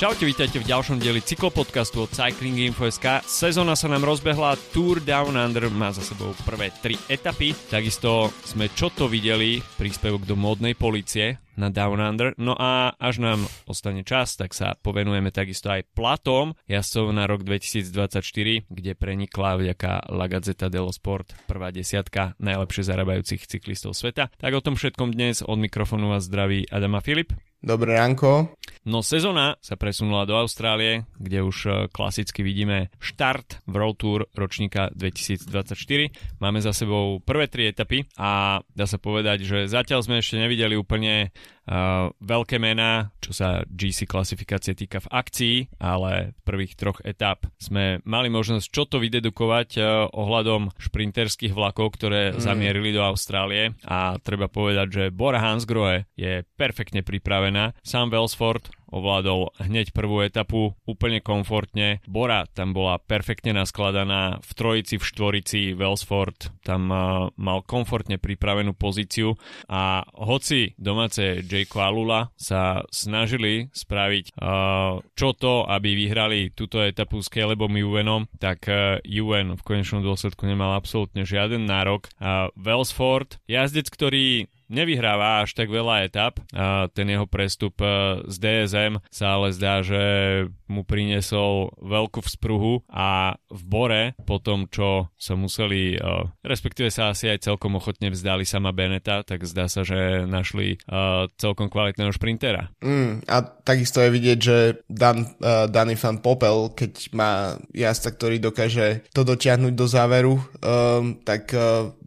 Čaute, vítajte v ďalšom dieli cyklopodcastu od Cycling-Info.sk. Sezóna sa nám rozbehla, Tour Down Under má za sebou prvé 3 etapy. Takisto sme čo to videli, príspevok do módnej polície na Down Under. No a až nám ostane čas, tak sa povenujeme takisto aj platom jazdcov na rok 2024, kde prenikla vďaka La Gazzetta dello Sport prvá desiatka najlepšie zarábajúcich cyklistov sveta. Tak o tom všetkom dnes, od mikrofónu vás zdraví Adam a Filip. Dobré ránko. No, sezóna sa presunula do Austrálie, kde už klasicky vidíme štart v Road Tour ročníka 2024. Máme za sebou prvé 3 etapy a dá sa povedať, že zatiaľ sme ešte nevideli úplne veľké mená, čo sa GC klasifikácie týka v akcii, ale v prvých 3 etap sme mali možnosť čo to vydedukovať ohľadom šprinterských vlakov, ktoré zamierili do Austrálie, a treba povedať, že Bora Hansgrohe je perfektne pripravený. Sam Welsford ovládol hneď prvú etapu úplne komfortne. Bora tam bola perfektne naskladaná v trojici, v štvorici. Welsford tam mal komfortne pripravenú pozíciu a hoci domáce Jayco AlUla sa snažili spraviť čo to, aby vyhrali túto etapu s Calebom Juvenom, tak Ewan v konečnom dôsledku nemal absolútne žiaden nárok. Welsford, jazdec, ktorý nevyhráva až tak veľa etap. Ten jeho prestup z DSM sa ale zdá, že mu priniesol veľkú vzpruhu a v Bore, po tom, čo sa museli, respektíve sa asi aj celkom ochotne vzdali sama Beneta, tak zdá sa, že našli celkom kvalitného šprintera. A takisto je vidieť, že Dani van Poppel, keď má jazdca, ktorý dokáže to dotiahnuť do záveru, tak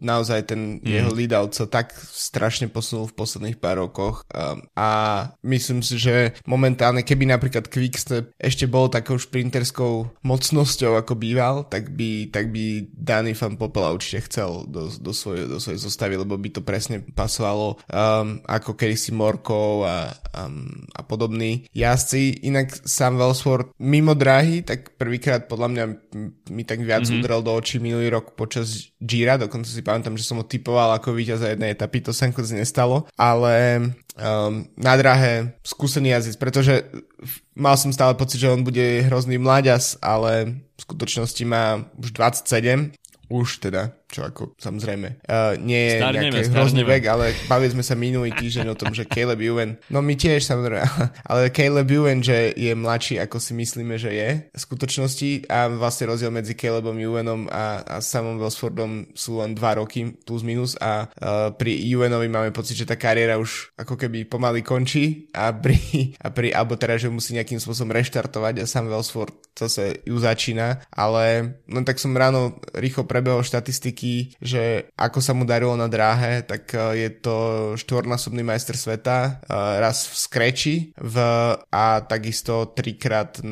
naozaj ten jeho lead-out sa tak strašne posunul v posledných pár rokoch a myslím si, že momentálne, keby napríklad Quickstep ešte bol takou šprinterskou mocnosťou, ako býval, tak by Dani van Poppela určite chcel do svojej zostavy, lebo by to presne pasovalo ako kedysi Morkov a podobný jazdci. Inak Sam Welsford mimo dráhy, tak prvýkrát podľa mňa mi tak viac udrel do očí minulý rok počas Gira, dokonca si pamätám, že som ho typoval ako víťaza jednej etapy, to sa nestalo, ale na dráhe skúsený jazdec, pretože mal som stále pocit, že on bude hrozný mláďas, ale v skutočnosti má už 27, už teda, čo ako samozrejme nie je nejaký hrozný vek, ale bavili sme sa minulý týždeň o tom, že Caleb Ewan, no my tiež samozrejme, ale Caleb Ewan, že je mladší, ako si myslíme, že je v skutočnosti, a vlastne rozdiel medzi Calebom Ewanom a Samom Welsfordom sú len 2 roky plus minus a pri Ewanovi máme pocit, že tá kariéra už ako keby pomaly končí alebo teda, že musí nejakým spôsobom reštartovať, a Sam Welsford zase ju začína, ale len tak som ráno rýchlo prebehol štatistiky, že ako sa mu darilo na dráhe, tak je to 4-násobný majster sveta, raz v scratchi a takisto 3-krát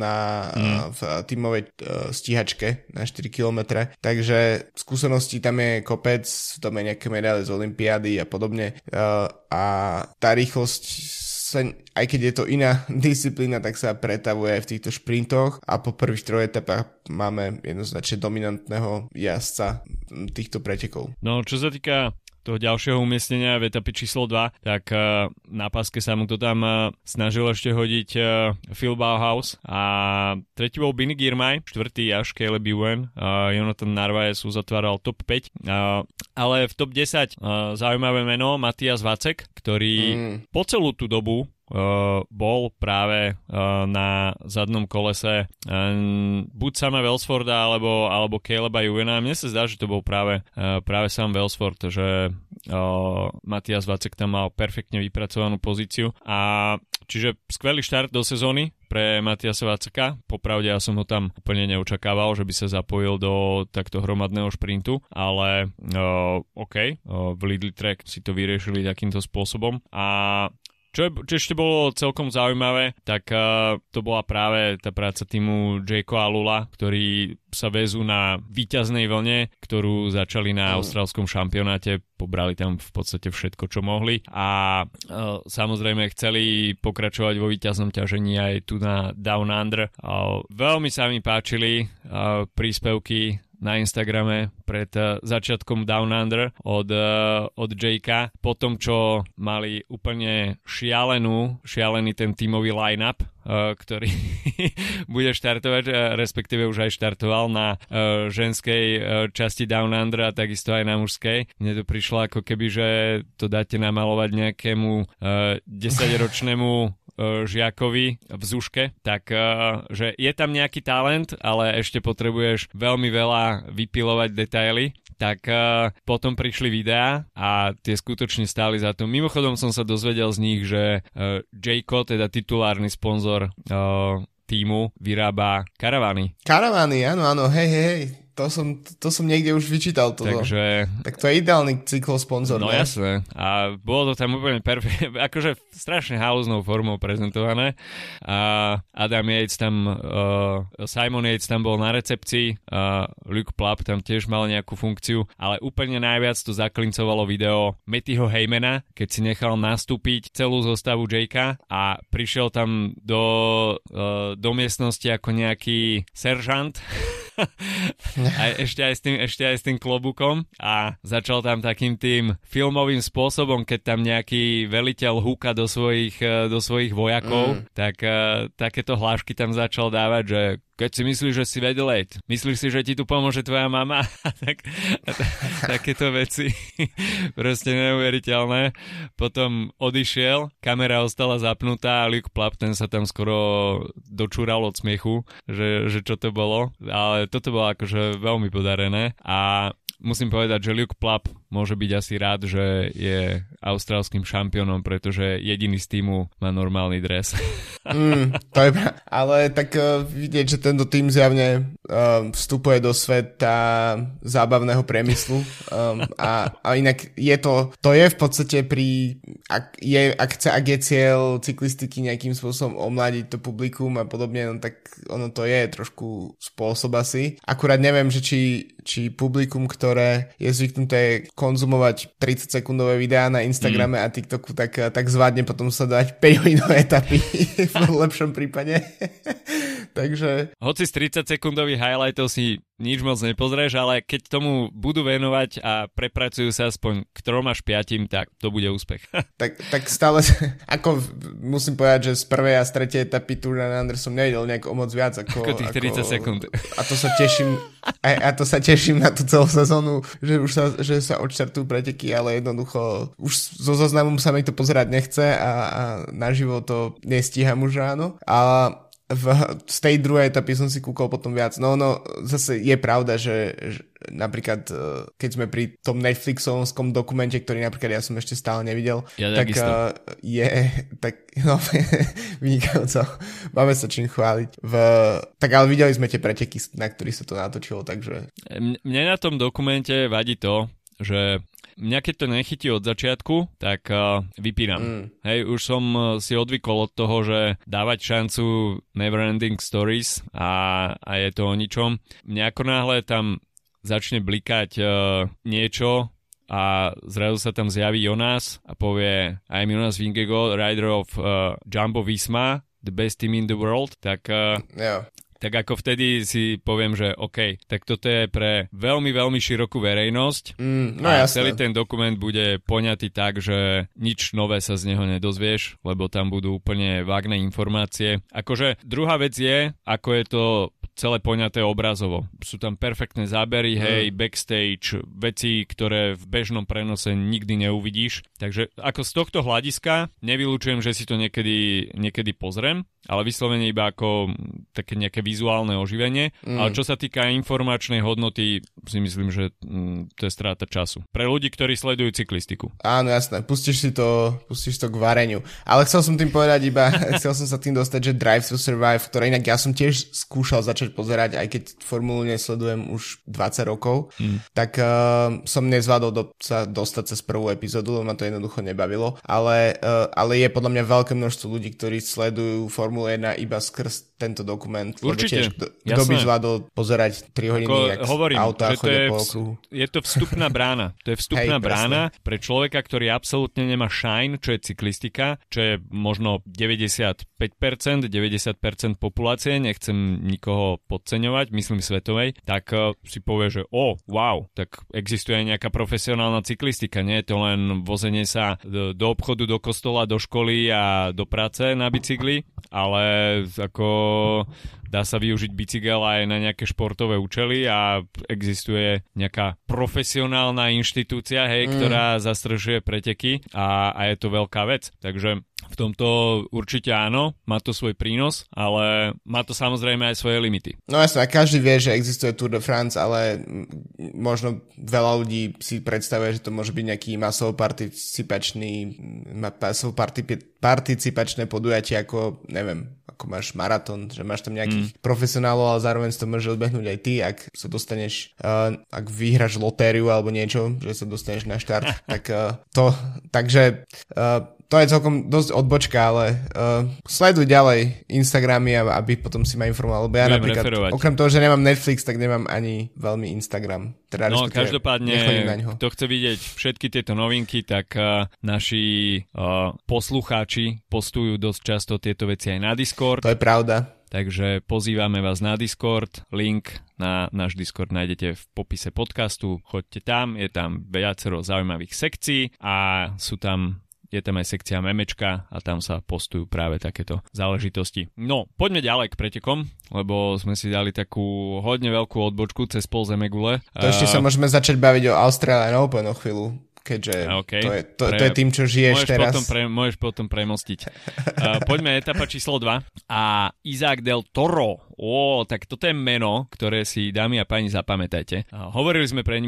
v tímovej stíhačke na 4 km. Takže skúsenosti tam je kopec, tam je nejaké medaile z olympiády a podobne, a tá rýchlosť aj keď je to iná disciplína, tak sa pretavuje aj v týchto šprintoch, a po prvých 3 etapách máme jednoznačne dominantného jazdca týchto pretekov. No, čo sa týka toho ďalšieho umiestnenia v etape číslo 2, tak na páske sa mu to tam snažil ešte hodiť Phil Bauhaus, a tretí bol Bini Girmay, štvrtý až Caleb Ewan, Jonathan Narváez uzatváral top 5, ale v top 10 zaujímavé meno Matias Vacek, ktorý po celú tú dobu bol práve na zadnom kolese buď Sama Welsforda alebo Caleba Juvena. Mne sa zdá, že to bol práve Sam Welsford, že Matias Vacek tam mal perfektne vypracovanú pozíciu, a čiže skvelý štart do sezóny pre Matiasa Vaceka. Popravde ja som ho tam úplne neočakával, že by sa zapojil do takto hromadného šprintu, ale v Lidl Trek si to vyriešili takýmto spôsobom. A čo ešte bolo celkom zaujímavé, tak to bola práve tá práca týmu Jayco AlUla, ktorý sa väzú na víťaznej vlne, ktorú začali na austrálskom šampionáte. Pobrali tam v podstate všetko, čo mohli, a samozrejme chceli pokračovať vo víťaznom ťažení aj tu na Down Under. Veľmi sa mi páčili príspevky na Instagrame pred začiatkom Down Under od Jayca, po tom, čo mali úplne šialený ten tímový line-up, ktorý bude štartovať, respektíve už aj štartoval na ženskej časti Down Under a takisto aj na mužskej. Mne to prišlo ako keby, že to dáte namalovať nejakému 10-ročnému žiakovi v Zúške, tak že je tam nejaký talent, ale ešte potrebuješ veľmi veľa vypilovať detaily, tak potom prišli videá a tie skutočne stáli za to. Mimochodom som sa dozvedel z nich, že Jayco, teda titulárny sponzor týmu, vyrába karavány. Karavány, áno, hej. To som niekde už vyčítal toto. Takže... Tak to je ideálny cyklosponzor. No jasné. A bolo to tam úplne perfektné, akože strašne hausnou formou prezentované. A Adam Yates tam, Simon Yates tam bol na recepcii, Luke Plapp tam tiež mal nejakú funkciu, ale úplne najviac to zaklincovalo video Matthewho Heymana, keď si nechal nastúpiť celú zostavu Jayca a prišiel tam do miestnosti ako nejaký seržant. A ešte aj s tým klobúkom a začal tam takým tým filmovým spôsobom, keď tam nejaký veliteľ húka do svojich vojakov, tak takéto hlášky tam začal dávať, že keď si myslíš, že si vedel lejt, myslíš si, že ti tu pomôže tvoja mama takéto veci proste neuveriteľné. Potom odišiel, kamera ostala zapnutá a Luke Plapp, ten sa tam skoro dočúral od smiechu, že čo to bolo, ale toto bolo akože veľmi podarené a musím povedať, že Luke Plapp môže byť asi rád, že je austrálskym šampiónom, pretože jediný z týmu má normálny dres. To je pravda. Ale tak vidieť, že tento tým zjavne vstupuje do sveta zábavného priemyslu. A inak je to je v podstate ak je cieľ cyklistiky nejakým spôsobom omladiť to publikum a podobne, no tak ono to je trošku spôsob asi. Akurát neviem, že či publikum, ktoré je zvyknuté konzumovať 30-sekundové videá na Instagrame a TikToku, tak zvládne potom sa dať 5-hodinové etapy v lepšom prípade. Takže... Hoci z 30-sekundových highlightov si nič moc nepozrieš, ale keď tomu budú venovať a prepracujú sa aspoň k 3 až 5, tak to bude úspech. tak stále, ako musím povedať, že z prvej a z tretej etapy Tour Down Under som nevedel nejak o moc viac ako tých 30 sekúnd. A to sa teším, na tú celú sezónu, že sa odštartujú preteky, ale jednoducho už so zoznamom sa mi to pozerať nechce a naživo to nestíham už ráno. A z tej druhej etapy som si kúkol potom viac. No, zase je pravda, že napríklad, keď sme pri tom Netflixovskom dokumente, ktorý napríklad ja som ešte stále nevidel, vynikajúco. Máme sa čím chváliť. Ale videli sme tie preteky, na ktorých sa to natočilo, takže... Mne na tom dokumente vadí to, že mňa keď to nechytí od začiatku, tak vypínam. Hej, už som si odvykol od toho, že dávať šancu Neverending Stories a je to o ničom. Mňa ako náhle tam začne blikať niečo a zrazu sa tam zjaví Jonas a povie I'm Jonas Vingegaard, rider of Jumbo Visma, the best team in the world, tak... Tak ako vtedy si poviem, že OK, tak toto je pre veľmi, veľmi širokú verejnosť a jasné. Celý ten dokument bude poňatý tak, že nič nové sa z neho nedozvieš, lebo tam budú úplne vágne informácie. Akože druhá vec je, ako je to celé poňaté obrazovo. Sú tam perfektné zábery, hej, backstage, veci, ktoré v bežnom prenose nikdy neuvidíš. Takže ako z tohto hľadiska nevylučujem, že si to niekedy pozriem, ale vyslovene iba ako také nejaké vizuálne oživenie. Ale čo sa týka informačnej hodnoty, si myslím, že to je stráta času. Pre ľudí, ktorí sledujú cyklistiku. Áno, jasné. Pustíš to k vareniu. Ale chcel som tým povedať iba, chcel som sa tým dostať, že Drive to Survive, ktoré inak ja som tiež skúšal začať pozerať, aj keď formulu nesledujem už 20 rokov, tak som nezvládol sa dostať cez prvú epizódu, lebo ma to jednoducho nebavilo. Ale je podľa mňa veľké množstvo ľudí, ktorí sledujú Formulu 1 iba skrz tento dokument. Určite. Kto by zvládol pozerať 3 hodiny, ako jak hovorím, autá chodia po okruhu. Je to vstupná brána. To je vstupná brána pre človeka, ktorý absolútne nemá shine, čo je cyklistika, čo je možno 95%, 90% populácie, nechcem nikoho podceňovať, myslím svetovej, tak si povie, že wow, tak existuje nejaká profesionálna cyklistika, nie je to len vozenie sa do obchodu, do kostola, do školy a do práce na bicykli, ale ako dá sa využiť bicykel aj na nejaké športové účely a existuje nejaká profesionálna inštitúcia, ktorá zastrešuje preteky a je to veľká vec. Takže v tomto určite áno, má to svoj prínos, ale má to samozrejme aj svoje limity. No jasné, každý vie, že existuje Tour de France, ale možno veľa ľudí si predstavuje, že to môže byť nejaký masovo participačné podujatie, ako neviem, ako máš maratón, že máš tam nejakých profesionálov, ale zároveň si to môžeš odbehnúť aj ty, ak sa dostaneš, ak vyhráš lotériu alebo niečo, že sa dostaneš na štart, to je celkom dosť odbočka, ale sleduj ďalej Instagramy, aby potom si ma informoval, lebo ja napríklad, okrem toho, že nemám Netflix, tak nemám ani veľmi Instagram. Teda, no každopádne, kto chce vidieť všetky tieto novinky, tak naši poslucháči postujú dosť často tieto veci aj na Discord. To je pravda. Takže pozývame vás na Discord, link na náš Discord nájdete v popise podcastu, choďte tam, je tam viacero zaujímavých sekcií a je tam aj sekcia memečka a tam sa postujú práve takéto záležitosti. No, poďme ďalej k pretekom, lebo sme si dali takú hodne veľkú odbočku cez pol zemegule. To ešte sa môžeme začať baviť o Australian Open o chvíľu, keďže to je tým, čo žiješ teraz. Môžeš potom premostiť. Poďme etapa číslo 2 a Isaac del Toro. Tak toto je meno, ktoré si dámy a páni zapamätajte. Hovorili sme o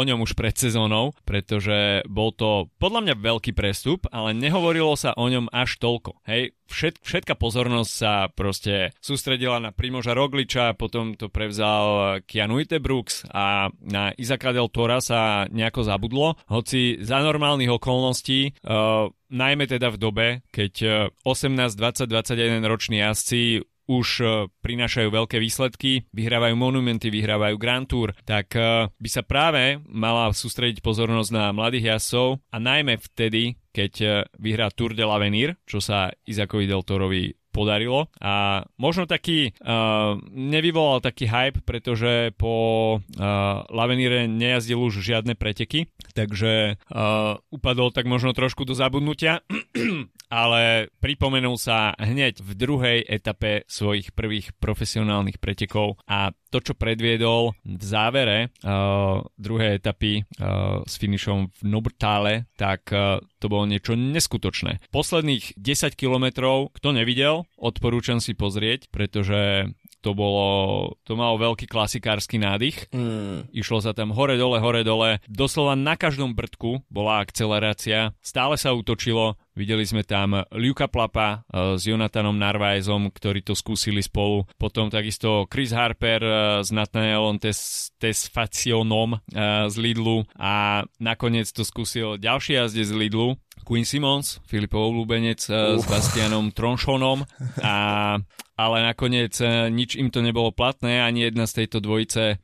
ňom už pred sezónou, pretože bol to podľa mňa veľký prestup, ale nehovorilo sa o ňom až toľko. Hej, všetká pozornosť sa proste sústredila na Primoža Rogliča, potom to prevzal Kian Uytebroeks a na Isaaca del Tora sa nejako zabudlo, hoci za normálnych okolností najmä teda v dobe, keď 18, 20, 21 roční jazdci už prinášajú veľké výsledky, vyhrávajú monumenty, vyhrávajú Grand Tour, tak by sa práve mala sústrediť pozornosť na mladých jazdcov a najmä vtedy, keď vyhrá Tour de l'Avenir, čo sa Isaacovi del Torovi podarilo a možno taký nevyvolal taký hype, pretože po Lavenire nejazdil už žiadne preteky, takže upadol tak možno trošku do zabudnutia, ale pripomenul sa hneď v druhej etape svojich prvých profesionálnych pretekov a to, čo predviedol v závere druhej etapy s finišom v Nobrtále, tak to bolo niečo neskutočné. Posledných 10 kilometrov, kto nevidel, odporúčam si pozrieť, pretože to malo veľký klasikársky nádych. Išlo sa tam hore, dole. Doslova na každom brdku bola akcelerácia. Stále sa útočilo. Videli sme tam Luka Plappa s Jonathanom Narváezom, ktorí to skúsili spolu. Potom takisto Chris Harper s Nathanielom Tesfacionom z Lidlu a nakoniec to skúsil ďalší jazdec z Lidlu, Quinn Simmons, Filipov obľúbenec s Bastianom Tronchonom, ale nakoniec nič im to nebolo platné, ani jedna z tejto dvojice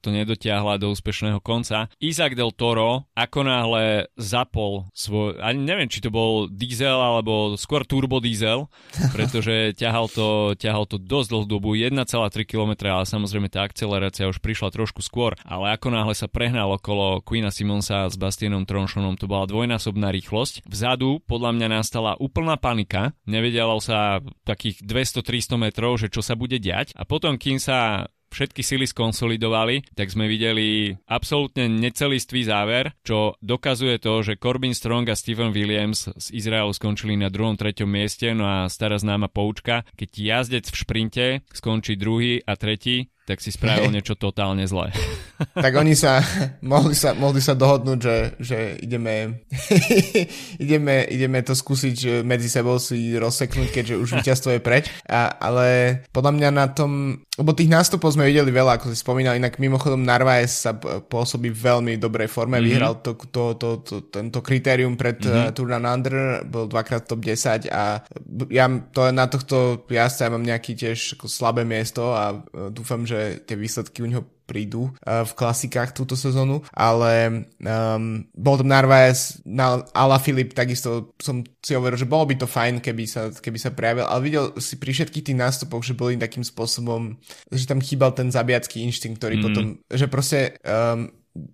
to nedotiahla do úspešného konca. Isaac del Toro akonáhle zapol svoj, ani neviem, či to bol diesel alebo skôr turbodiesel, pretože ťahal to dosť dlhú dobu, 1,3 km, ale samozrejme tá akcelerácia už prišla trošku skôr, ale akonáhle sa prehnal okolo Quinna Simonsa s Bastienom Tronchonom, to bola dvojnásobná rýchlosť. Vzadu podľa mňa nastala úplná panika, nevedelo sa takých 200-300 metrov, že čo sa bude diať a potom, kým sa všetky sily skonsolidovali, tak sme videli absolútne necelistvý záver, čo dokazuje to, že Corbin Strong a Stephen Williams z Izraelu skončili na 2., 3. mieste, no a stará známa poučka, keď jazdec v šprinte skončí 2. a 3., tak si spravil niečo totálne zlé. Tak oni sa mohli dohodnúť, že ideme to skúsiť medzi sebou si rozseknúť, keďže už víťazstvo je preč. Ale podľa mňa na tom, lebo tých nástupov sme videli veľa, ako si spomínal, inak mimochodom Narváez sa pôsobí v veľmi dobrej forme, vyhral tento kritérium pred Tour Down Under, bol dvakrát top 10 a na tohto jazdca mám nejaký tiež ako slabé miesto a dúfam, že tie výsledky u neho prídu v klasikách túto sezónu, ale bol tam Narváez a la Filip, takisto som si overil, že bolo by to fajn, keby sa prejavil, ale videl si pri všetkých tých nástupoch, že boli takým spôsobom, že tam chýbal ten zabijacký inštinkt, ktorý potom, že proste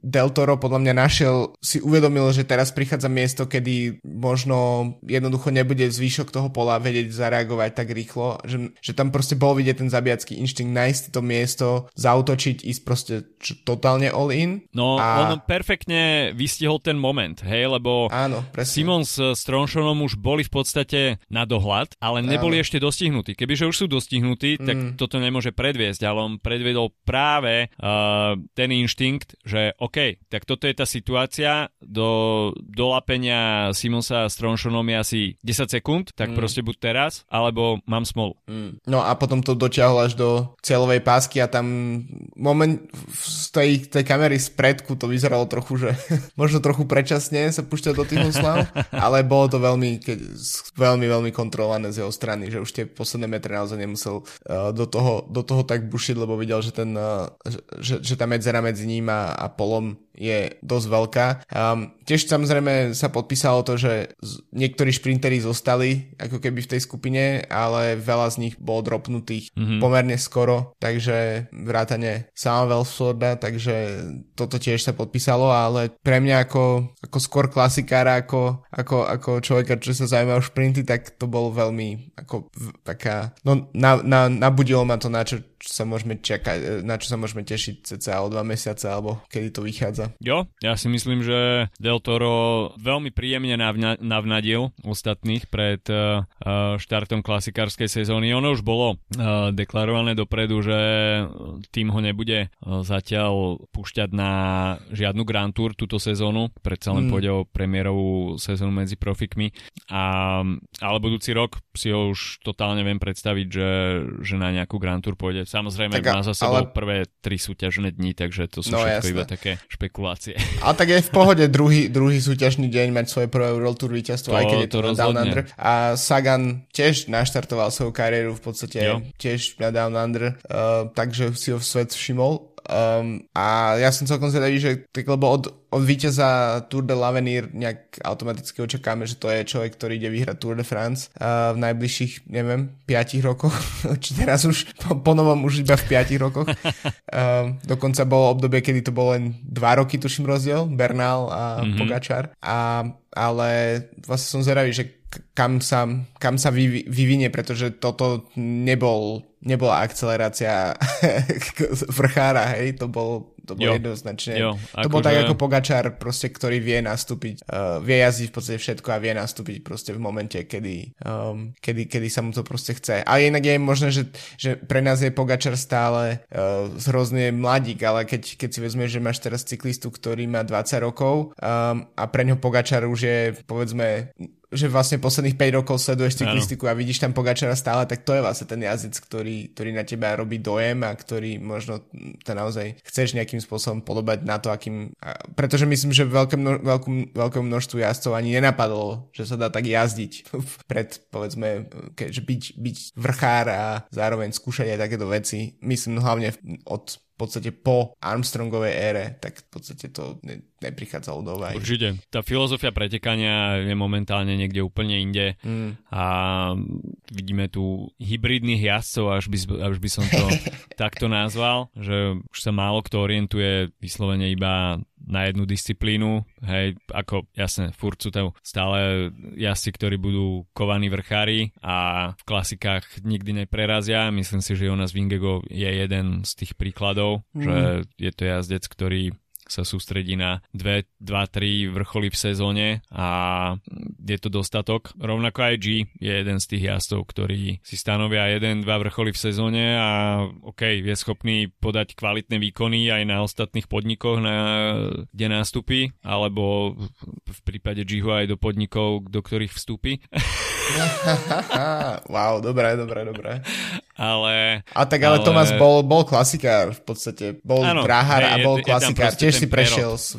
Del Toro podľa mňa si uvedomil, že teraz prichádza miesto, kedy možno jednoducho nebude zvýšok toho pola vedieť zareagovať tak rýchlo, že tam proste bol vidieť ten zabijacký inštinkt, nájsť to miesto, zautočiť, ísť proste totálne all in. No, on perfektne vystihol ten moment, hej, lebo áno, Simmons s Tronchonom už boli v podstate na dohľad, ale neboli ešte dostihnutí. Kebyže už sú dostihnutí, tak toto nemôže predviesť, ale on predviedol práve ten inštinkt, že OK, tak toto je tá situácia, do lapenia Simonsa s Tronchonom je asi 10 sekúnd, tak proste buď teraz, alebo mám smolu. No a potom to dotiahol až do cieľovej pásky a tam moment z tej kamery spredku to vyzeralo trochu, že možno trochu predčasne sa púšťa do tých oslav, ale bolo to veľmi kontrolované z jeho strany, že už tie posledné metre naozaj nemusel do toho tak bušiť, lebo videl, že že tá medzera medzi ním a polom je dosť veľká. Tiež samozrejme sa podpísalo to, že niektorí šprinteri zostali ako keby v tej skupine, ale veľa z nich bolo dropnutých pomerne skoro, takže vrátane Sam Welsforda, takže toto tiež sa podpísalo, ale pre mňa ako skôr klasikára, ako človeka, čo sa zaujíma o šprinty, tak to bolo veľmi taká, no nabudilo ma to, na čo sa môžeme tešiť cca o 2 mesiace alebo kedy to vychádza. Jo, ja si myslím, že Del Toro veľmi príjemne navnadil ostatných pred štartom klasikárskej sezóny. Ono už bolo deklarované dopredu, že tým ho nebude zatiaľ púšťať na žiadnu Grand Tour túto sezónu. Predsa len pôjde o premiérovú sezónu medzi profikmi. Ale budúci rok si ho už totálne viem predstaviť, že na nejakú Grand Tour pôjde. Samozrejme, má za sebou prvé 3 súťažné dni, takže to sú všetko jasné. Iba také špekulácie. Ale tak je v pohode druhý súťažný deň mať svoje prvé World Tour víťazstvo, aj keď je to Down Under. A Sagan tiež naštartoval svoju kariéru v podstate tiež na Down Under, takže si ho svet všimol. A ja som celkom zvedavý, že tak, lebo od víťaza Tour de l'Avenir nejak automaticky očakáme, že to je človek, ktorý ide vyhrať Tour de France v najbližších, neviem, 5 rokoch, či teraz už ponovom už iba v 5 rokoch. Dokonca bolo obdobie, kedy to bolo len 2 roky, tuším rozdiel, Bernal a Pogačar. Ale vlastne som zvedavý, že kam sa vyvinie, pretože toto nebola akcelerácia vrchára, hej, to bolo jednoznačne. To bol tak ako Pogačar, proste, ktorý vie nastúpiť, vie jazdiť v podstate všetko a vie nastúpiť proste v momente, kedy sa mu to proste chce. Ale inak je možné, že pre nás je Pogačar stále hrozný mladík, ale keď si vezme, že máš teraz cyklistu, ktorý má 20 rokov a pre ňo Pogačar už je, povedzme, že vlastne posledných 5 rokov sleduješ cyklistiku a vidíš tam Pogačara stále, tak to je vlastne ten jazdec, ktorý na teba robí dojem a ktorý možno to naozaj chceš nejakým spôsobom podobať na to, akým... Pretože myslím, že veľké množstvo jazdcov ani nenapadlo, že sa dá tak jazdiť pred, povedzme, keďže byť vrchár a zároveň skúšať aj takéto veci. Myslím hlavne v podstate po Armstrongovej ére, tak v podstate to neprichádzalo do úvahy. Určite. Tá filozofia pretekania je momentálne niekde úplne inde a vidíme tu hybridných jazdcov, až by som to takto nazval, že už sa málo kto orientuje vyslovene iba na jednu disciplínu, hej, ako jasne, furt sú tam stále jazdci, ktorí budú kovaní vrchári a v klasikách nikdy neprerazia. Myslím si, že Jonas Vingegaard je jeden z tých príkladov, že je to jazdec, ktorý sa sústredí na 2-3 vrcholy v sezóne a je to dostatok. Rovnako aj G je jeden z tých jazdcov, ktorí si stanovia 1-2 vrcholy v sezóne a ok, je schopný podať kvalitné výkony aj na ostatných podnikoch, kde nástupí, alebo v prípade Gho aj do podnikov, do ktorých vstúpi. Wow, dobré. Ale Thomas bol klasikár v podstate. Bol dráhar a bol klasikár. Tiež si prešiel s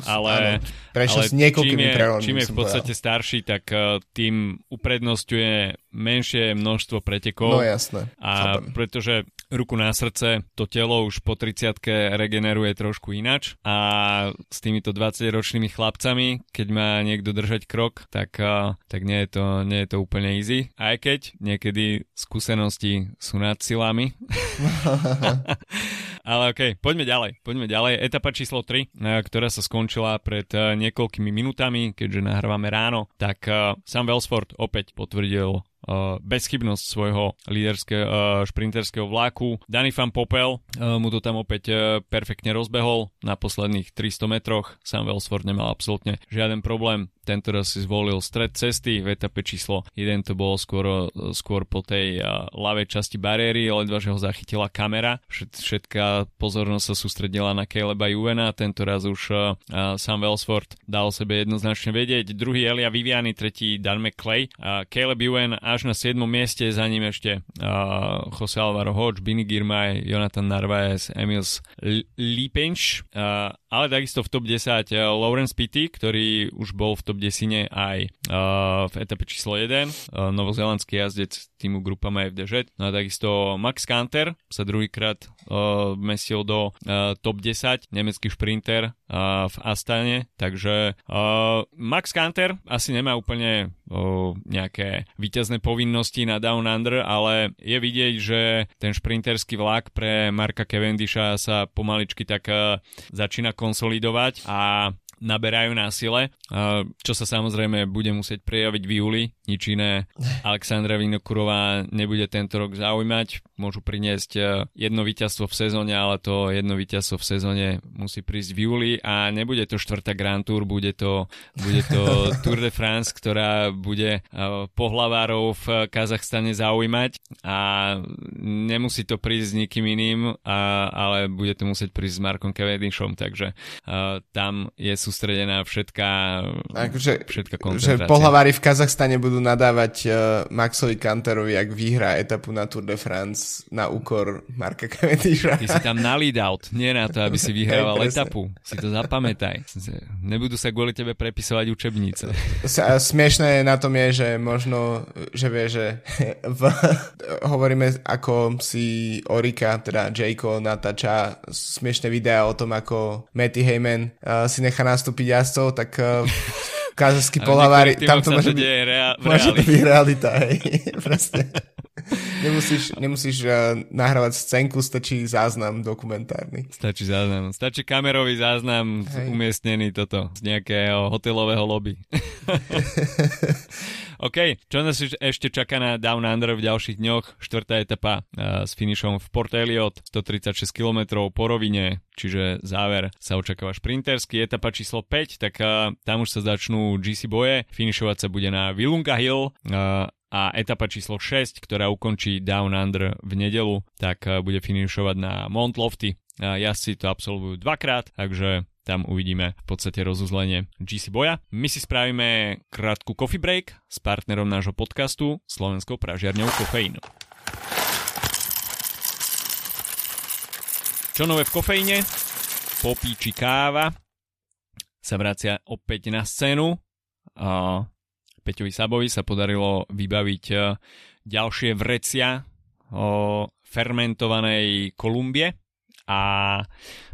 niekoľkými prerodmi. Čím je v podstate starší, tak tým uprednostňuje menšie množstvo pretekov. No jasné. A pretože ruku na srdce, to telo už po 30-ke regeneruje trošku inač a s týmito 20-ročnými chlapcami, keď má niekto držať krok, tak nie je to úplne easy. Aj keď niekedy skúsenosti sú nad silami. Ale okej, poďme ďalej. Etapa číslo 3, ktorá sa skončila pred niekoľkými minutami, keďže nahrávame ráno, tak Sam Welsford opäť potvrdil bezchybnosť svojho šprinterského vláku. Dani van Poppel mu to tam opäť perfektne rozbehol. Na posledných 300 metroch Sam Welsford nemal absolútne žiaden problém. Tento raz si zvolil stred cesty v etape číslo 1, to bolo skôr po tej ľavej časti bariéry, ledva že ho zachytila kamera. Všetká pozornosť sa sústredila na Caleba Juvena, tento raz už Sam Welsford dal sebe jednoznačne vedieť. Druhý Elia Viviani, tretí Dan McClay. Caleb Ewan až na 7. mieste, za ním ešte Jose Alvaro Hodge, Bini Girmay, Jonathan Narváez, Emils Lipenš, ale takisto v top 10 Lawrence Pitty, ktorý už bol v top 10 aj v etape číslo 1, novozelandský jazdec týmu Grupa FDŽ. No a takisto Max Kanter sa druhýkrát vmestil do top 10, nemecký šprinter v Astane, takže Max Kanter asi nemá úplne nejaké víťazné povinnosti na Down Under, ale je vidieť, že ten šprinterský vlak pre Marka Cavendisha sa pomaličky tak začína konsolidovať a naberajú na sile, čo sa samozrejme bude musieť prejaviť v júli. Nič iné Alexandra Vinokurová nebude tento rok zaujímať. Môžu priniesť jedno víťazstvo v sezóne, ale to jedno víťazstvo v sezóne musí prísť v júli a nebude to štvrtá Grand Tour, bude to Tour de France, ktorá bude pohlavárov v Kazachstane zaujímať a nemusí to prísť s nikým iným, ale bude to musieť prísť s Markom Cavendishom, takže tam je sústredená všetká koncentrácia. Že pohlavári v Kazachstane budú nadávať Maxovi Kanterovi, ak vyhrá etapu na Tour de France na úkor Marka Cavendisha. Ty si tam na lead-out, nie na to, aby si vyhrával etapu. Si to zapamätaj. Nebudú sa kvôli tebe prepisovať učebnice. Smiešné na tom je, že možno, že vie, že hovoríme ako si Orika, teda Jayco natáča smiešné videá o tom, ako Matty Heyman si nechá nastúpiť jazdcov, tak kazašskí pohlavári, tam to môže byť realita, hej, proste. Nemusíš nahrávať scénku, stačí záznam dokumentárny. Stačí kamerový záznam, hej, umiestnený toto z nejakého hotelového lobby. OK, čo nás ešte čaká na Down Under v ďalších dňoch? 4. etapa s finišom v Port Elliot, 136 km po rovine, čiže záver sa očakáva šprinterský. Etapa číslo 5, tak tam už sa začnú GC boje, finišovať sa bude na Wilunga Hill a etapa číslo 6, ktorá ukončí Down Under v nedelu, tak bude finišovať na Mount Lofty. Jazdci to absolvujú dvakrát, takže tam uvidíme v podstate rozuzlenie GC boja. My si spravíme krátku coffee break s partnerom nášho podcastu Slovenskou pražiarňou Kofeín. Čo nové v Kofeíne? Popíči káva sa vracia opäť na scénu. Peťovi Sabovi sa podarilo vybaviť ďalšie vrecia o fermentovanej Kolumbie a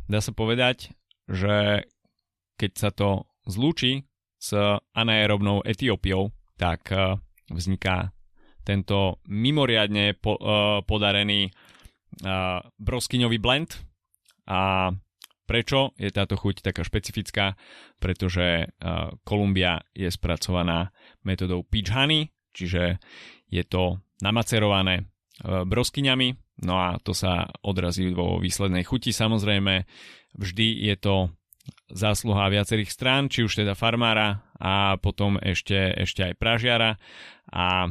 dá sa povedať, že keď sa to zlúči s anaerobnou Etiópiou, tak vzniká tento mimoriadne podarený broskyňový blend. A prečo je táto chuť taká špecifická? Pretože Kolumbia je spracovaná metodou peach honey, čiže je to namacerované broskyňami. No a to sa odrazí vo výslednej chuti. Samozrejme, vždy je to zásluha viacerých strán, či už teda farmára a potom ešte aj pražiara a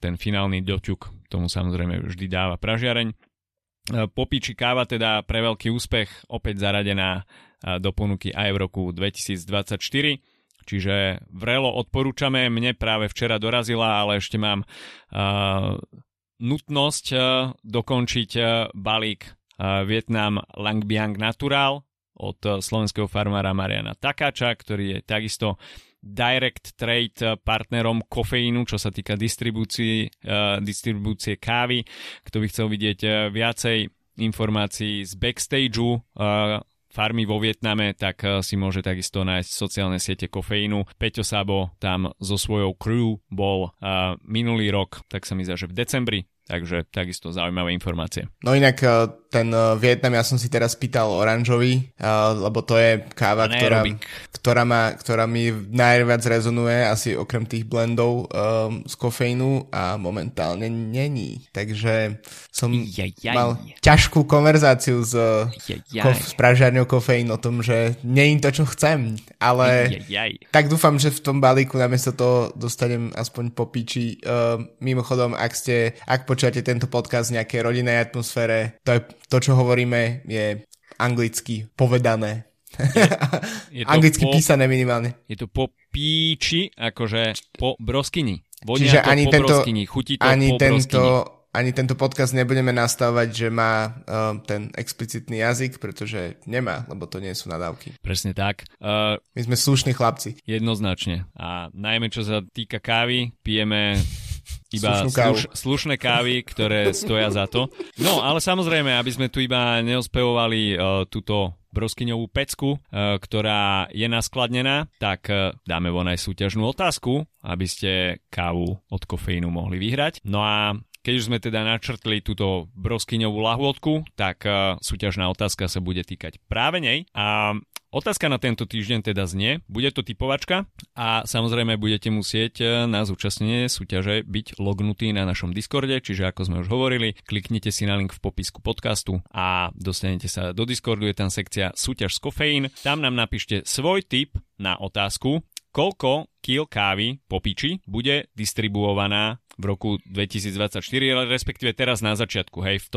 ten finálny doťuk, tomu samozrejme vždy dáva pražiareň. Popíči káva teda pre veľký úspech, opäť zaradená do ponuky aj v roku 2024, čiže vrelo odporúčame, mne práve včera dorazila, ale ešte mám nutnosť dokončiť balík Vietnam Langbiang Natural od slovenského farmára Mariana Takáča, ktorý je takisto direct trade partnerom kofeínu, čo sa týka distribúcie kávy. Kto by chcel vidieť viacej informácií z backstageu farmy vo Vietname, tak si môže takisto nájsť sociálne siete kofeínu. Peťo Sabo tam so svojou crew bol minulý rok, tak sa mi zdá, že v decembri, takže takisto zaujímavé informácie. No inak ten Vietnam, ja som si teraz pýtal oranžový, lebo to je káva, ktorá mi najviac rezonuje, asi okrem tých blendov z kofeínu a momentálne není. Takže som mal ťažkú konverzáciu s pražiarňou kofeín o tom, že není to, čo chcem, ale tak dúfam, že v tom balíku namiesto toho dostanem aspoň po piči. Mimochodom, ak počúvate tento podcast v nejakej rodinnej atmosfére, to, čo hovoríme, je anglicky povedané. Je to anglicky písané minimálne. Je to po píči, akože po broskyni. Čiže ani tento podcast nebudeme nastavovať, že má ten explicitný jazyk, pretože nemá, lebo to nie sú nadávky. Presne tak. My sme slušní chlapci. Jednoznačne. A najmä, čo sa týka kávy, pijeme iba slušné kávy, ktoré stoja za to. No, ale samozrejme, aby sme tu iba neospevovali túto broskyňovú pecku, ktorá je naskladnená, tak dáme von aj súťažnú otázku, aby ste kávu od kofeínu mohli vyhrať. No a keď už sme teda načrtli túto broskyňovú lahôdku, tak súťažná otázka sa bude týkať práve nej. A otázka na tento týždeň teda znie, bude to tipovačka a samozrejme budete musieť na zúčastnenie súťaže byť lognutí na našom Discorde, čiže ako sme už hovorili, kliknite si na link v popisku podcastu a dostanete sa do Discordu, je tam sekcia súťaž s kofeín, tam nám napíšte svoj tip na otázku, koľko kýl kávy po piči bude distribuovaná v roku 2024, respektíve teraz na začiatku, hej, v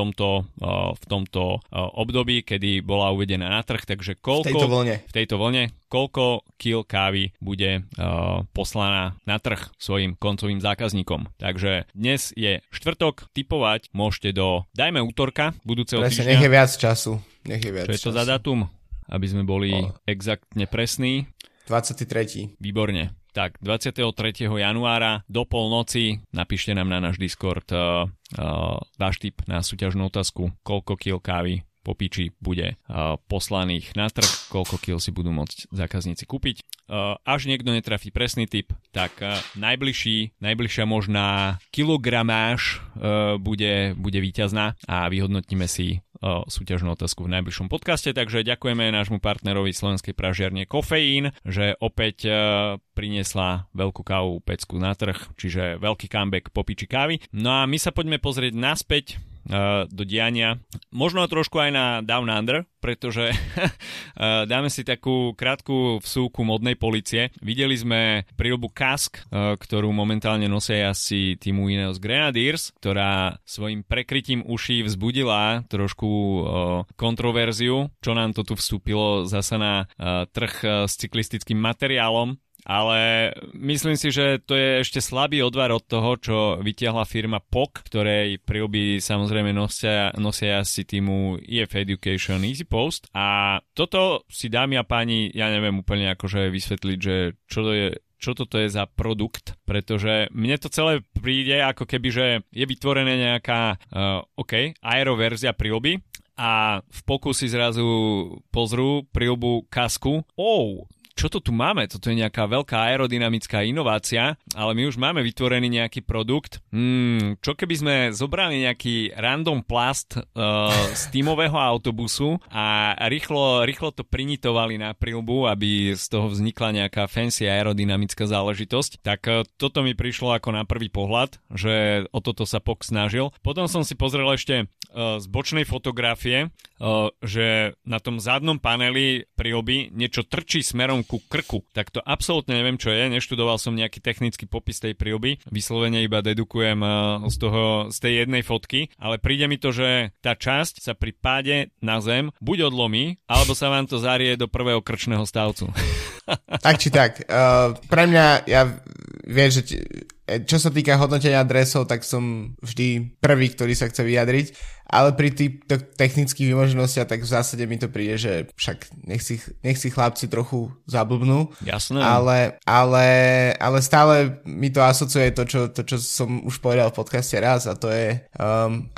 tomto období, kedy bola uvedená na trh, takže v tejto vlne, koľko kýl kávy bude poslaná na trh svojim koncovým zákazníkom. Takže dnes je štvrtok, tipovať môžete dajme útorka, budúceho týždňa. Nech je viac času. Čo je to za datum? Aby sme boli exaktne presní. 23. Výborne. Tak 23. januára do polnoci napíšte nám na náš Discord váš tip na súťažnú otázku, koľko kýl kávy po piči bude poslaných na trh, koľko kýl si budú môcť zákazníci kúpiť. Až niekto netrafí presný tip, tak najbližšia možná kilogramáž bude víťazná a vyhodnotíme si súťažnú otázku v najbližšom podcaste, takže ďakujeme nášmu partnerovi Slovenskej pražiarne Kofeín, že opäť priniesla veľkú kávu pecku na trh, čiže veľký comeback po piči kávy. No a my sa poďme pozrieť naspäť do diania, možno trošku aj na Down Under, pretože dáme si takú krátku vsúku modnej policie. Videli sme príľbu kask, ktorú momentálne nosia asi týmu Ineos Grenadiers, ktorá svojim prekrytím uší vzbudila trošku kontroverziu, čo nám to tu vstúpilo zasa na trh s cyklistickým materiálom. Ale myslím si, že to je ešte slabý odvar od toho, čo vytiahla firma POC, ktorej príľby samozrejme nosia si týmu EF Education Easy Post. A toto si, dámy a páni, ja neviem úplne akože vysvetliť, že čo toto je za produkt, pretože mne to celé príde ako keby, že je vytvorená nejaká aeroverzia príľby a v POCu si zrazu pozrú príľbu kasku. čo to tu máme? Toto je nejaká veľká aerodynamická inovácia, ale my už máme vytvorený nejaký produkt. Čo keby sme zobrali nejaký random plast z tímového autobusu a rýchlo to prinitovali na prilbu, aby z toho vznikla nejaká fancy aerodynamická záležitosť. Tak toto mi prišlo ako na prvý pohľad, že o toto sa POC snažil. Potom som si pozrel ešte z bočnej fotografie, že na tom zadnom paneli prilby niečo trčí smerom ku krku. Tak to absolútne neviem, čo je. Neštudoval som nejaký technický popis tej prilby. Vyslovene iba dedukujem z tej jednej fotky, ale príde mi to, že tá časť sa pri páde na zem buď odlomí, alebo sa vám to zarie do prvého krčného stavcu. Tak či tak. Pre mňa, ja viem, že čo sa týka hodnotenia dresov, tak som vždy prvý, ktorý sa chce vyjadriť, ale pri týchto technických vymoženostiach, tak v zásade mi to príde, že však nech si chlapci trochu zablbnú. Jasné. Ale stále mi to asociuje to, čo som už povedal v podcaste raz, a to je,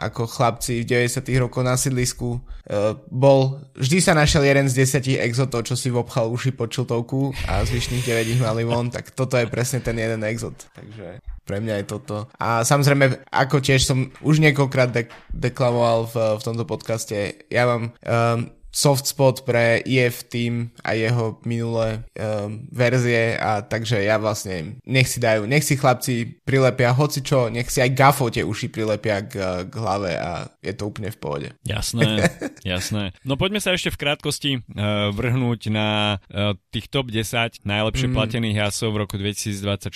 ako chlapci v 90. rokoch na sídlisku vždy sa našiel jeden z 10 exotov, čo si vopchal uši pod čultovku a zvyšných 9 ich mali von, tak toto je presne ten jeden exot. Takže pre mňa je toto. A samozrejme, ako tiež som už niekoľkrát deklamoval v tomto podcaste, ja mám soft spot pre EF tým a jeho minulé verzie, a takže ja vlastne nech si chlapci prilepia hocičo, nech si aj gafo tie uši prilepia k hlave a je to úplne v pohode. Jasné, jasné. No poďme sa ešte v krátkosti vrhnúť na tých top 10 najlepšie platených jasov v roku 2024.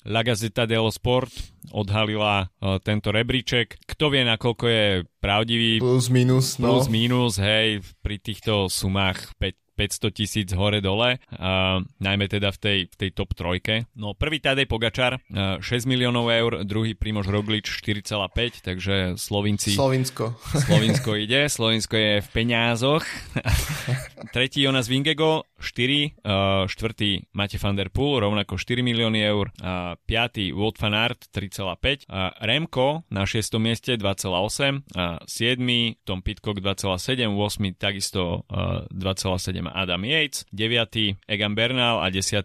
La Gazzetta dello Sport odhalila tento rebríček. Kto vie, nakoľko je pravdivý? Plus, minus, hej, pri týchto sumách 500 000 hore-dole, najmä teda v tej top trojke. No prvý Tadej Pogačar, 6 000 000 eur, druhý Primož Roglič, 4,5, takže Slovinsko ide, Slovinsko je v peniazoch. Tretí Jonas Vingegaard, 4, štvrtý Mathieu van der Poel, rovnako 4 000 000 eur, piatý Wout van Aert, 3,5, Remco na 6. mieste, 2,8, 7. Tom Pidcock, 2,7, 8. takisto 2,7 Adam Yates, 9. Egan Bernal a 10.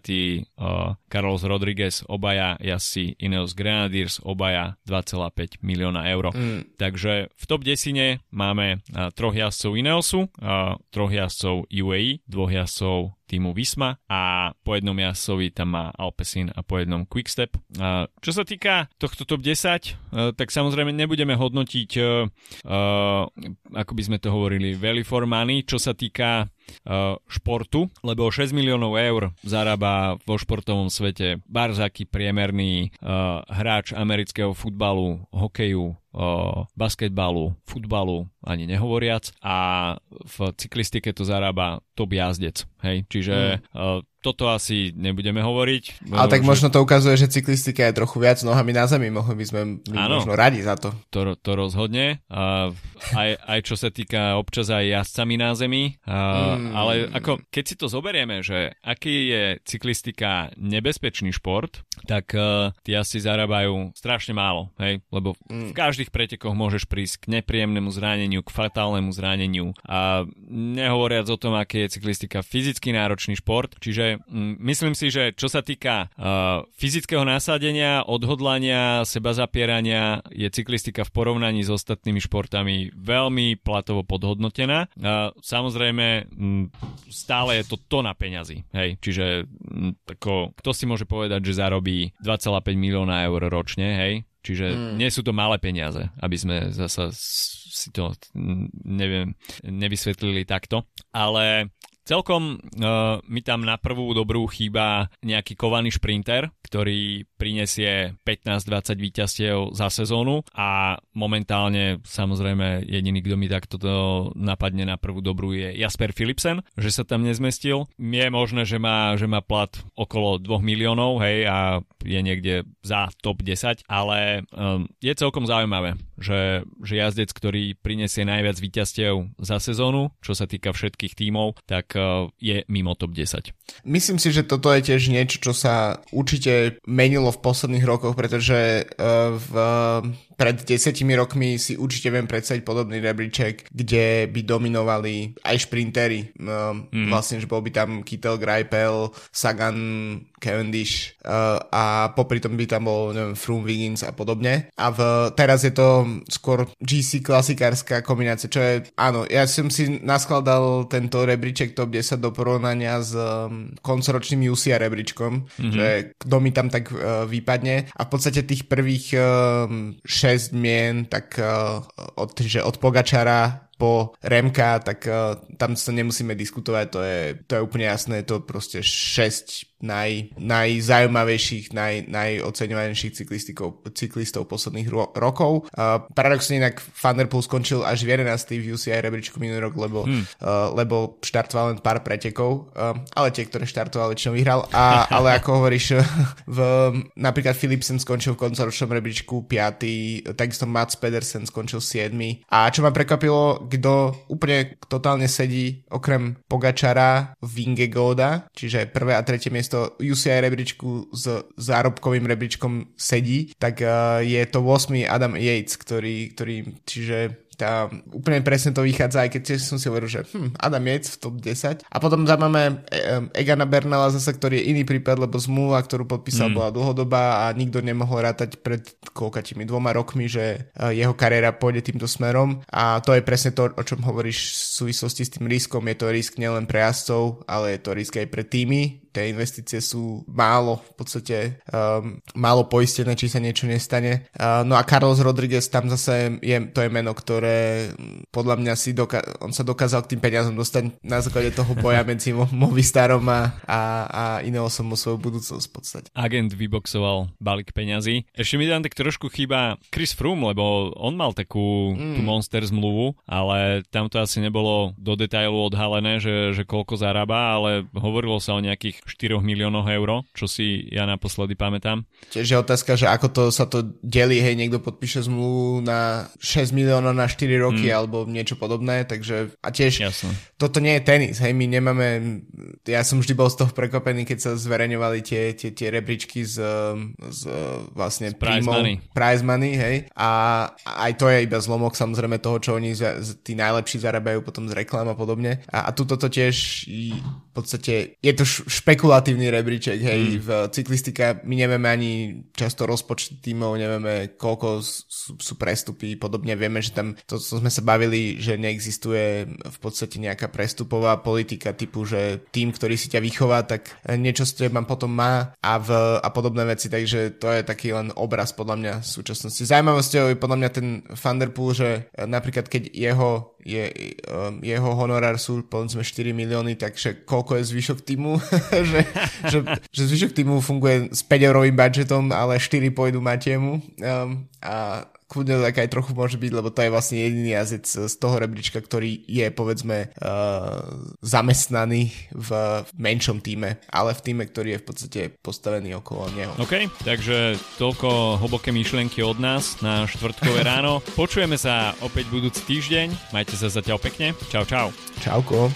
Carlos Rodriguez, obaja jazdci Ineos Grenadiers, obaja 2,5 milióna eur. Takže v top 10 máme troch jazdcov Ineosu, troch jazdcov UAE, dvoch jazdcov týmu Visma a po jednom jasovi tam má Alpecin a po jednom Quickstep. Čo sa týka tohto top 10, tak samozrejme nebudeme hodnotiť, ako by sme to hovorili, value for money, čo sa týka športu, lebo 6 000 000 eur zarába vo športovom svete barzaký priemerný hráč amerického futbalu, hokeju, basketbalu, futbalu, ani nehovoriac, a v cyklistike to zarába top jazdec, hej, čiže toto asi nebudeme hovoriť. Ale tak možno to ukazuje, že cyklistika je trochu viac nohami na zemi, mohli by sme možno radi za to. To rozhodne. Aj čo sa týka občas aj jazdcami na zemi. Ale ako, keď si to zoberieme, že aký je cyklistika nebezpečný šport, tak tí asi zarábajú strašne málo. Hej? Lebo v každých pretekoch môžeš prísť k nepríjemnému zraneniu, k fatálnemu zraneniu. A nehovoriac o tom, aký je cyklistika fyzicky náročný šport, čiže myslím si, že čo sa týka fyzického nasadenia, odhodlania, sebazapierania, je cyklistika v porovnaní s ostatnými športami veľmi platovo podhodnotená. Samozrejme, stále je to tona peňazí. Hej? Čiže kto si môže povedať, že zarobí 2,5 milióna eur ročne, hej? Čiže nie sú to malé peniaze, aby sme zasa si to nevysvetlili takto. Ale celkom mi tam na prvú dobrú chýba nejaký kovaný šprinter, ktorý prinesie 15-20 víťazstiev za sezónu, a momentálne samozrejme jediný, kto mi takto napadne na prvú dobrú, je Jasper Philipsen, že sa tam nezmestil. Je možné, že má plat okolo 2 miliónov, hej, a je niekde za top 10, ale je celkom zaujímavé, že jazdec, ktorý prinesie najviac víťazstiev za sezónu, čo sa týka všetkých tímov, tak je mimo top 10. Myslím si, že toto je tiež niečo, čo sa určite menilo v posledných rokoch, pretože v Pred 10 rokmi si určite viem predstaviť podobný rebríček, kde by dominovali aj šprintery. Vlastne, že bol by tam Kittel, Greipel, Sagan, Cavendish a popri tom by tam bol, neviem, Froome, Wiggins a podobne. A teraz je to skôr GC klasikárska kombinácia, čo je, áno, ja som si naskladal tento rebríček top 10 do porovnania s koncoročným UCI rebríčkom, že kto mi tam tak vypadne. A v podstate tých prvých 6 mien, tak od Pogačara po Remka, tak tam sa nemusíme diskutovať, to je úplne jasné, je to proste 6 najzaujímavejších, najoceňovanejších cyklistov posledných rokov. Paradoxne inak Van der Poel skončil až v 11. v UCI rebríčku minulý rok, lebo štartoval len pár pretekov, ale tie, ktoré štartoval, väčšinou vyhral. Ale ako hovoríš, napríklad Philipsen skončil v koncoročnom rebríčku 5., takisto Mats Pedersen skončil 7. A čo ma prekvapilo, kto úplne totálne sedí okrem Pogačara, Vingegaarda, čiže prvé a tretie miesto UCI rebríčku s zárobkovým rebríčkom sedí, tak je to 8. Adam Yates, ktorý čiže tá, úplne presne to vychádza, aj keď tiež som si hovoril, že Adam Yates v top 10. A potom tam máme Egana Bernala zase, ktorý je iný prípad, lebo zmluva, ktorú podpísal, bola dlhodobá a nikto nemohol rátať pred koľkatými 2 rokmi, že jeho kariéra pôjde týmto smerom. A to je presne to, o čom hovoríš v súvislosti s tým riskom. Je to risk nielen pre jazdcov, ale je to risk aj pre týmy. Tie investície sú málo, v podstate málo poistené, či sa niečo nestane. No a Carlos Rodriguez, tam zase to je meno, ktoré podľa mňa on sa dokázal k tým peniazom dostať na základe toho boja medzi Movistarom a Ineosom o svoju budúcnosť v podstate. Agent vyboxoval balík peňazí. Ešte mi tam tak trošku chýba Chris Froome, lebo on mal takú tú monster zmluvu, ale tam to asi nebolo do detailu odhalené, že koľko zarába, ale hovorilo sa o nejakých 4 miliónov eur, čo si ja naposledy pamätám. Tiež je otázka, že ako to sa to delí, hej, niekto podpíše zmluvu na 6 miliónov na 4 roky alebo niečo podobné, takže a tiež jasne. Toto nie je tenis, hej, my nemáme, ja som vždy bol z toho prekvapený, keď sa zverejňovali tie rebríčky z vlastne prize money, hej, a aj to je iba zlomok samozrejme toho, čo oni tí najlepší zarábajú potom z reklám a podobne, a tuto to tiež v podstate je to špekulatívny rebríček, hej, v cyklistike my nevieme ani často rozpočty tímov, nevieme koľko sú prestupy, podobne vieme, že tam to, čo sme sa bavili, že neexistuje v podstate nejaká prestupová politika typu, že tým, ktorý si ťa vychová, tak niečo z teba potom má a podobné veci, takže to je taký len obraz podľa mňa v súčasnosti. Zaujímavosťou je podľa mňa ten Van der Poel, že napríklad keď jeho honorár sú povedzme 4 milióny, takže koľko je zvyšok týmu, že zvyšok týmu funguje s 5-eurovým budžetom, ale 4 pôjdu Mathiemu a kľudne tak aj trochu môže byť, lebo to je vlastne jediný jazdec z toho rebríčka, ktorý je povedzme zamestnaný v menšom týme, ale v týme, ktorý je v podstate postavený okolo neho. OK, takže toľko hlboké myšlienky od nás na štvrtkové ráno. Počujeme sa opäť budúci týždeň. Majte sa zatiaľ pekne. Čau, čau. Čauko.